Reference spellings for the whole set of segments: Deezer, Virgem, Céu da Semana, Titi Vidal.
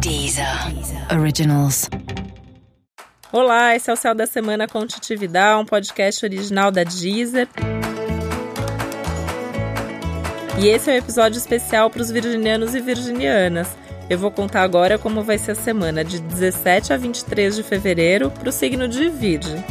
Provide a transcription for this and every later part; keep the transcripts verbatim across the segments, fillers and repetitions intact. Deezer Originals. Olá, esse é o Céu da Semana com Titi Vidal, um podcast original da Deezer. E esse é um episódio especial para os virginianos e virginianas. Eu vou contar agora como vai ser a semana de dezessete a vinte e três de fevereiro para o signo de Virgem.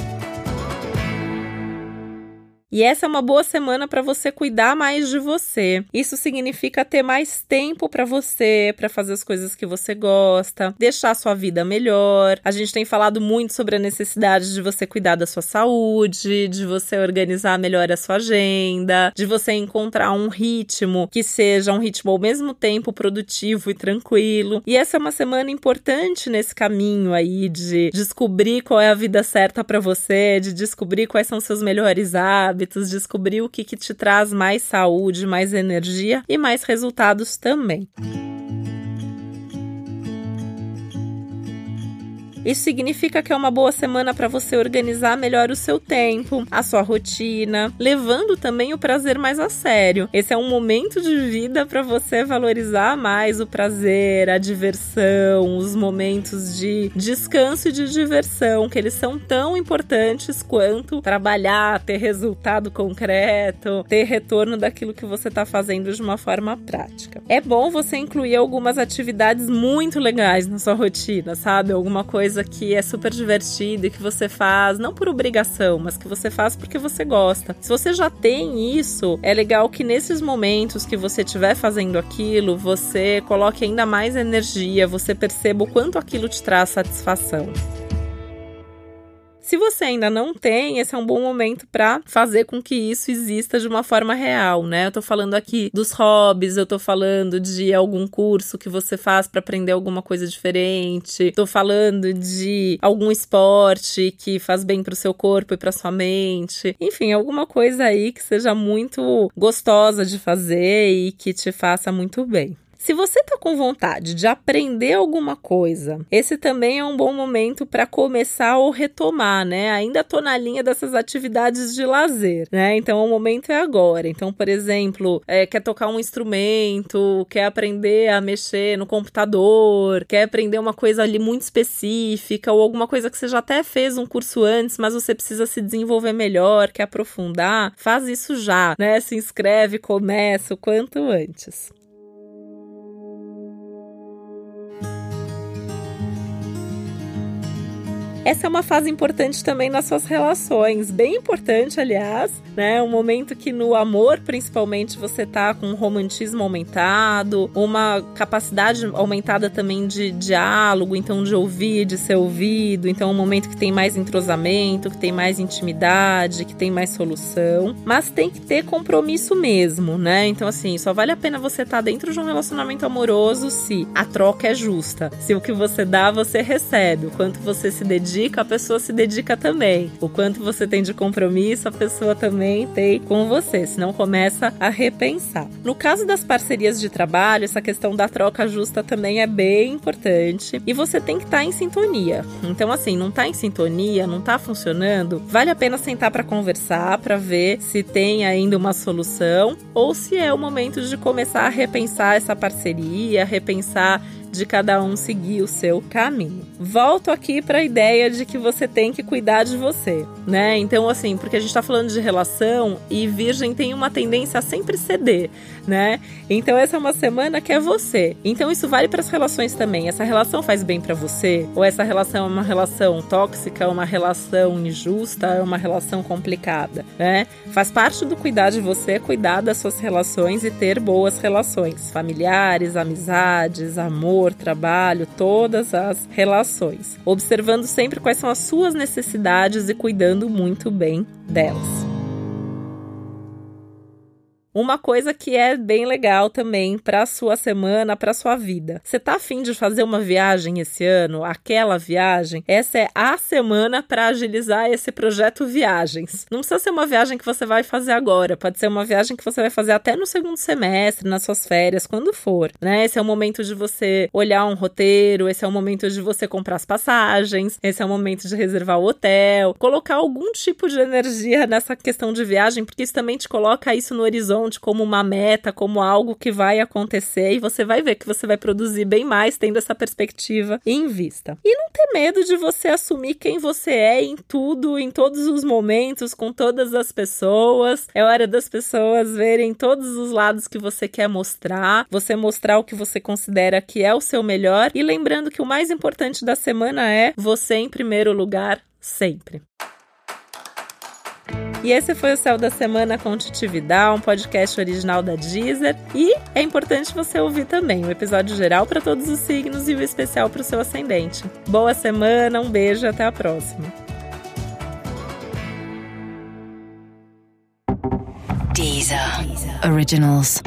E essa é uma boa semana para você cuidar mais de você. Isso significa ter mais tempo para você, para fazer as coisas que você gosta, deixar a sua vida melhor. A gente tem falado muito sobre a necessidade de você cuidar da sua saúde, de você organizar melhor a sua agenda, de você encontrar um ritmo que seja um ritmo ao mesmo tempo produtivo e tranquilo. E essa é uma semana importante nesse caminho aí de descobrir qual é a vida certa para você, de descobrir quais são seus melhores hábitos, descobrir o que, que te traz mais saúde, mais energia e mais resultados também. Isso significa que é uma boa semana para você organizar melhor o seu tempo, a sua rotina, levando também o prazer mais a sério. Esse é um momento de vida para você valorizar mais o prazer, a diversão, os momentos de descanso e de diversão, que eles são tão importantes quanto trabalhar, ter resultado concreto, ter retorno daquilo que você está fazendo de uma forma prática. É bom você incluir algumas atividades muito legais na sua rotina, sabe? Alguma coisa que é super divertido e que você faz, não por obrigação, mas que você faz porque você gosta. Se você já tem isso, é legal que nesses momentos que você estiver fazendo aquilo, você coloque ainda mais energia, você perceba o quanto aquilo te traz satisfação. Se você ainda não tem, esse é um bom momento para fazer com que isso exista de uma forma real, né? Eu tô falando aqui dos hobbies, eu tô falando de algum curso que você faz para aprender alguma coisa diferente, tô falando de algum esporte que faz bem pro seu corpo e pra sua mente, enfim, alguma coisa aí que seja muito gostosa de fazer e que te faça muito bem. Se você está com vontade de aprender alguma coisa, esse também é um bom momento para começar ou retomar, né? Ainda estou na linha dessas atividades de lazer, né? Então, o momento é agora. Então, por exemplo, é, quer tocar um instrumento, quer aprender a mexer no computador, quer aprender uma coisa ali muito específica ou alguma coisa que você já até fez um curso antes, mas você precisa se desenvolver melhor, quer aprofundar, faz isso já, né? Se inscreve, começa o quanto antes. Essa é uma fase importante também nas suas relações, bem importante, aliás, né? Um momento que no amor, principalmente, você tá com um romantismo aumentado, uma capacidade aumentada também de diálogo, então de ouvir, de ser ouvido, então um momento que tem mais entrosamento, que tem mais intimidade, que tem mais solução, mas tem que ter compromisso mesmo, né? Então, assim, só vale a pena você estar tá dentro de um relacionamento amoroso se a troca é justa, se o que você dá, você recebe, o quanto você se dedica, a pessoa se dedica também. O quanto você tem de compromisso, a pessoa também tem com você, senão começa a repensar. No caso das parcerias de trabalho, essa questão da troca justa também é bem importante e você tem que estar em sintonia. Então, assim, não está em sintonia, não está funcionando, vale a pena sentar para conversar, para ver se tem ainda uma solução ou se é o momento de começar a repensar essa parceria, repensar de cada um seguir o seu caminho. Volto aqui para a ideia de que você tem que cuidar de você, né? Então, assim, porque a gente está falando de relação e Virgem tem uma tendência a sempre ceder, né? Então, essa é uma semana que é você. Então, isso vale para as relações também. Essa relação faz bem para você? Ou essa relação é uma relação tóxica, uma relação injusta, é uma relação complicada, né? Faz parte do cuidar de você, cuidar das suas relações e ter boas relações familiares, amizades, amor, trabalho, todas as relações, observando sempre quais são as suas necessidades e cuidando muito bem delas. Uma coisa que é bem legal também para a sua semana, para a sua vida. Você tá afim de fazer uma viagem esse ano? Aquela viagem? Essa é a semana para agilizar esse projeto viagens. Não precisa ser uma viagem que você vai fazer agora. Pode ser uma viagem que você vai fazer até no segundo semestre, nas suas férias, quando for, né? Esse é o momento de você olhar um roteiro. Esse é o momento de você comprar as passagens. Esse é o momento de reservar o hotel. Colocar algum tipo de energia nessa questão de viagem, porque isso também te coloca isso no horizonte horizonte, como uma meta, como algo que vai acontecer, e você vai ver que você vai produzir bem mais tendo essa perspectiva em vista. E não ter medo de você assumir quem você é em tudo, em todos os momentos, com todas as pessoas. É hora das pessoas verem todos os lados que você quer mostrar, você mostrar o que você considera que é o seu melhor, e lembrando que o mais importante da semana é você em primeiro lugar sempre. E esse foi o Céu da Semana com Titi Vidal, um podcast original da Deezer. E é importante você ouvir também o episódio geral para todos os signos e o especial para o seu ascendente. Boa semana, um beijo e até a próxima. Deezer Originals.